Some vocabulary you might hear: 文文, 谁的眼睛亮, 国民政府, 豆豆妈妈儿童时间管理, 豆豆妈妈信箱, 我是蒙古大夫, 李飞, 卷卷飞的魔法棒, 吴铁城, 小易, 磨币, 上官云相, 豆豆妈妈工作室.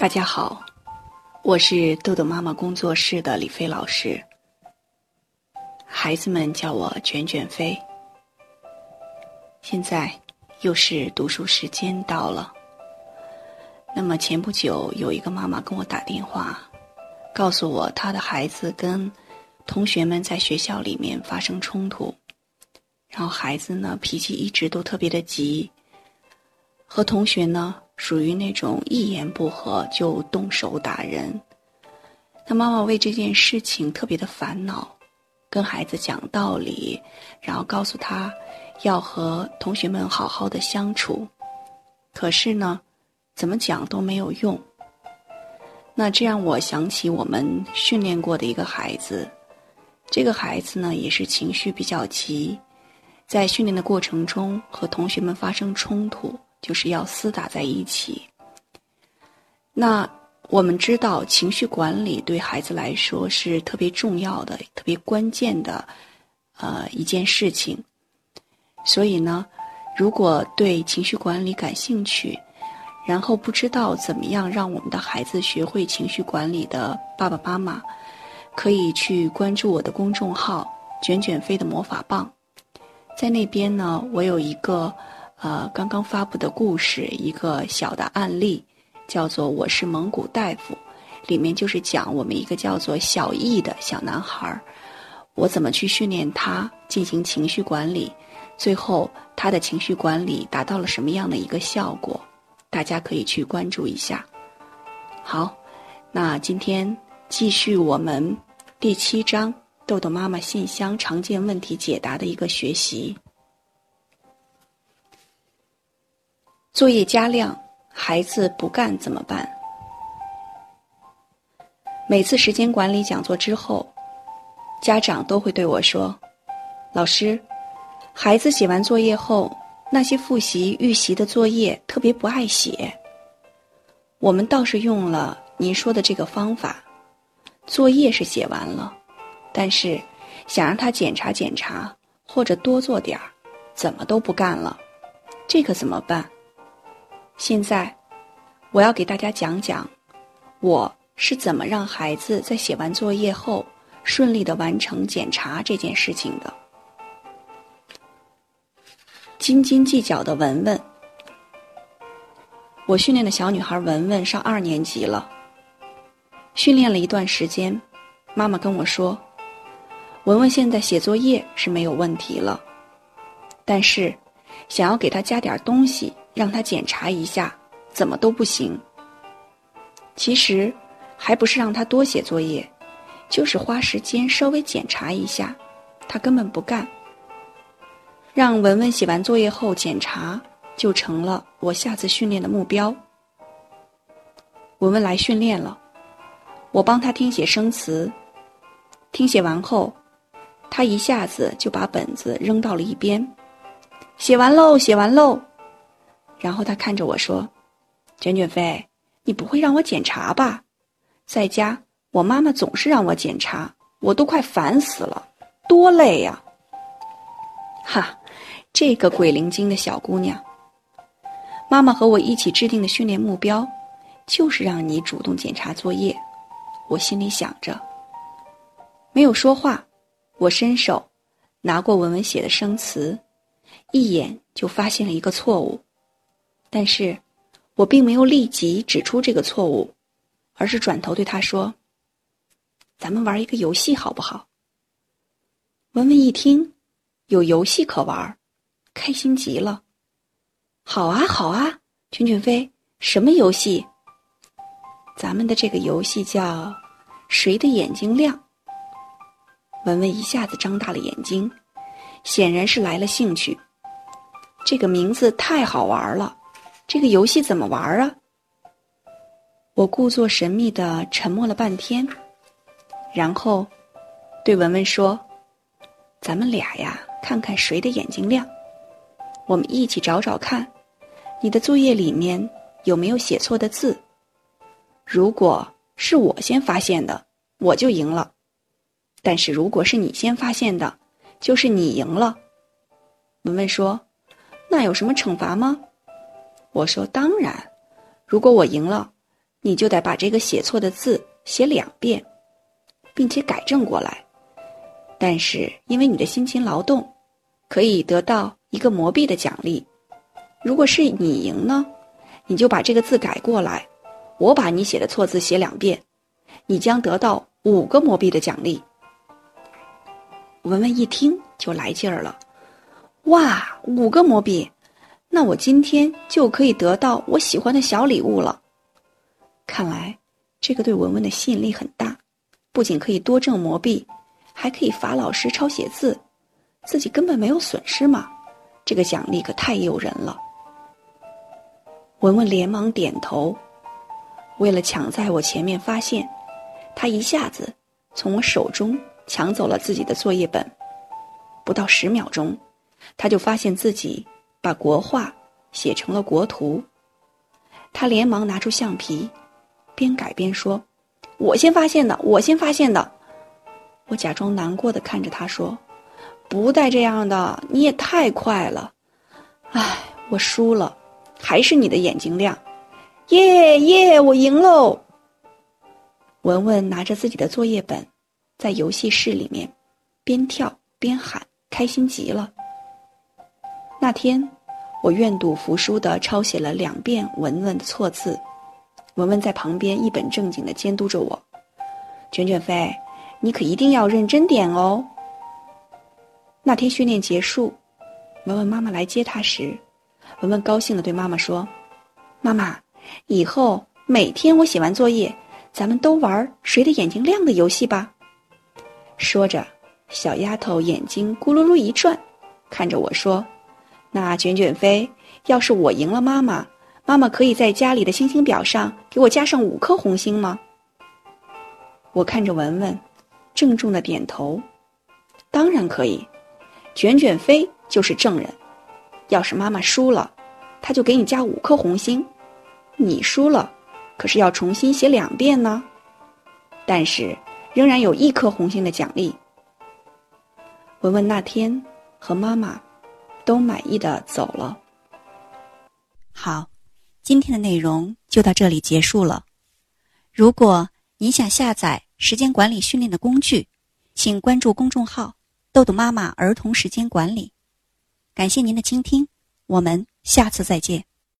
大家好，我是豆豆妈妈工作室的李飞老师，孩子们叫我卷卷飞。现在又是读书时间到了。那么前不久有一个妈妈跟我打电话，告诉我她的孩子跟同学们在学校里面发生冲突，然后孩子呢脾气一直都特别的急，和同学呢属于那种一言不合就动手打人。那妈妈为这件事情特别的烦恼，跟孩子讲道理，然后告诉他要和同学们好好的相处，可是呢怎么讲都没有用。那这让我想起我们训练过的一个孩子，这个孩子呢也是情绪比较急，在训练的过程中和同学们发生冲突，就是要厮打在一起。那我们知道情绪管理对孩子来说是特别重要的，特别关键的一件事情。所以呢，如果对情绪管理感兴趣，然后不知道怎么样让我们的孩子学会情绪管理的爸爸妈妈，可以去关注我的公众号卷卷飞的魔法棒。在那边呢，我有一个刚刚发布的故事，一个小的案例，叫做我是蒙古大夫，里面就是讲我们一个叫做小易的小男孩，我怎么去训练他进行情绪管理，最后他的情绪管理达到了什么样的一个效果，大家可以去关注一下。好，那今天继续我们第7章豆豆妈妈信箱常见问题解答的一个学习。作业加量，孩子不干怎么办？每次时间管理讲座之后，家长都会对我说：“老师，孩子写完作业后，那些复习、预习的作业特别不爱写。”我们倒是用了您说的这个方法，作业是写完了，但是想让他检查检查，或者多做点儿，怎么都不干了，这可怎么办？现在我要给大家讲讲我是怎么让孩子在写完作业后顺利地完成检查这件事情的。斤斤计较的文文，我训练的小女孩文文上2年级了，训练了一段时间，妈妈跟我说，文文现在写作业是没有问题了，但是想要给她加点东西让他检查一下，怎么都不行。其实还不是让他多写作业，就是花时间稍微检查一下，他根本不干。让文文写完作业后检查，就成了我下次训练的目标。文文来训练了，我帮他听写生词，听写完后，他一下子就把本子扔到了一边，写完喽，写完喽。然后他看着我说，卷卷飞，你不会让我检查吧？在家我妈妈总是让我检查，我都快烦死了，多累呀！哈，这个鬼灵精的小姑娘。妈妈和我一起制定的训练目标就是让你主动检查作业，我心里想着，没有说话。我伸手拿过文文写的生词，一眼就发现了一个错误，但是我并没有立即指出这个错误，而是转头对他说，咱们玩一个游戏好不好？文文一听有游戏可玩，开心极了。好啊好啊，卷卷飞，什么游戏？咱们的这个游戏叫谁的眼睛亮。文文一下子张大了眼睛，显然是来了兴趣，这个名字太好玩了，这个游戏怎么玩啊？我故作神秘地沉默了半天，然后对文文说，咱们俩呀，看看谁的眼睛亮，我们一起找找看你的作业里面有没有写错的字，如果是我先发现的我就赢了，但是如果是你先发现的就是你赢了。文文说，那有什么惩罚吗？我说，当然，如果我赢了，你就得把这个写错的字写2遍，并且改正过来。但是因为你的辛勤劳动，可以得到一个磨币的奖励。如果是你赢呢，你就把这个字改过来，我把你写的错字写2遍，你将得到5个磨币的奖励。文文一听就来劲儿了，哇，5个磨币，那我今天就可以得到我喜欢的小礼物了。看来这个对文文的吸引力很大，不仅可以多挣磨币，还可以罚老师抄写字，自己根本没有损失嘛，这个奖励可太诱人了。文文连忙点头，为了抢在我前面发现，他一下子从我手中抢走了自己的作业本。不到10秒钟，他就发现自己把国画写成了国图。他连忙拿出橡皮，边改边说，我先发现的。我假装难过的看着他说，不带这样的，你也太快了。唉，我输了，还是你的眼睛亮。耶耶，我赢喽。文文拿着自己的作业本在游戏室里面边跳边喊，开心极了。那天我愿赌服输地抄写了2遍文文的错字，文文在旁边一本正经地监督着我，卷卷飞，你可一定要认真点哦。那天训练结束，文文妈妈来接她时，文文高兴地对妈妈说，妈妈，以后每天我写完作业，咱们都玩谁的眼睛亮的游戏吧。说着，小丫头眼睛咕噜噜一转，看着我说，那卷卷飞，要是我赢了妈妈，妈妈可以在家里的星星表上给我加上5颗红星吗？我看着文文，郑重地点头，当然可以，卷卷飞就是证人，要是妈妈输了，她就给你加5颗红星，你输了，可是要重新写2遍呢，但是仍然有1颗红星的奖励。文文那天和妈妈都满意的走了。好，今天的内容就到这里结束了。如果您想下载时间管理训练的工具，请关注公众号豆豆妈妈儿童时间管理。感谢您的倾听，我们下次再见。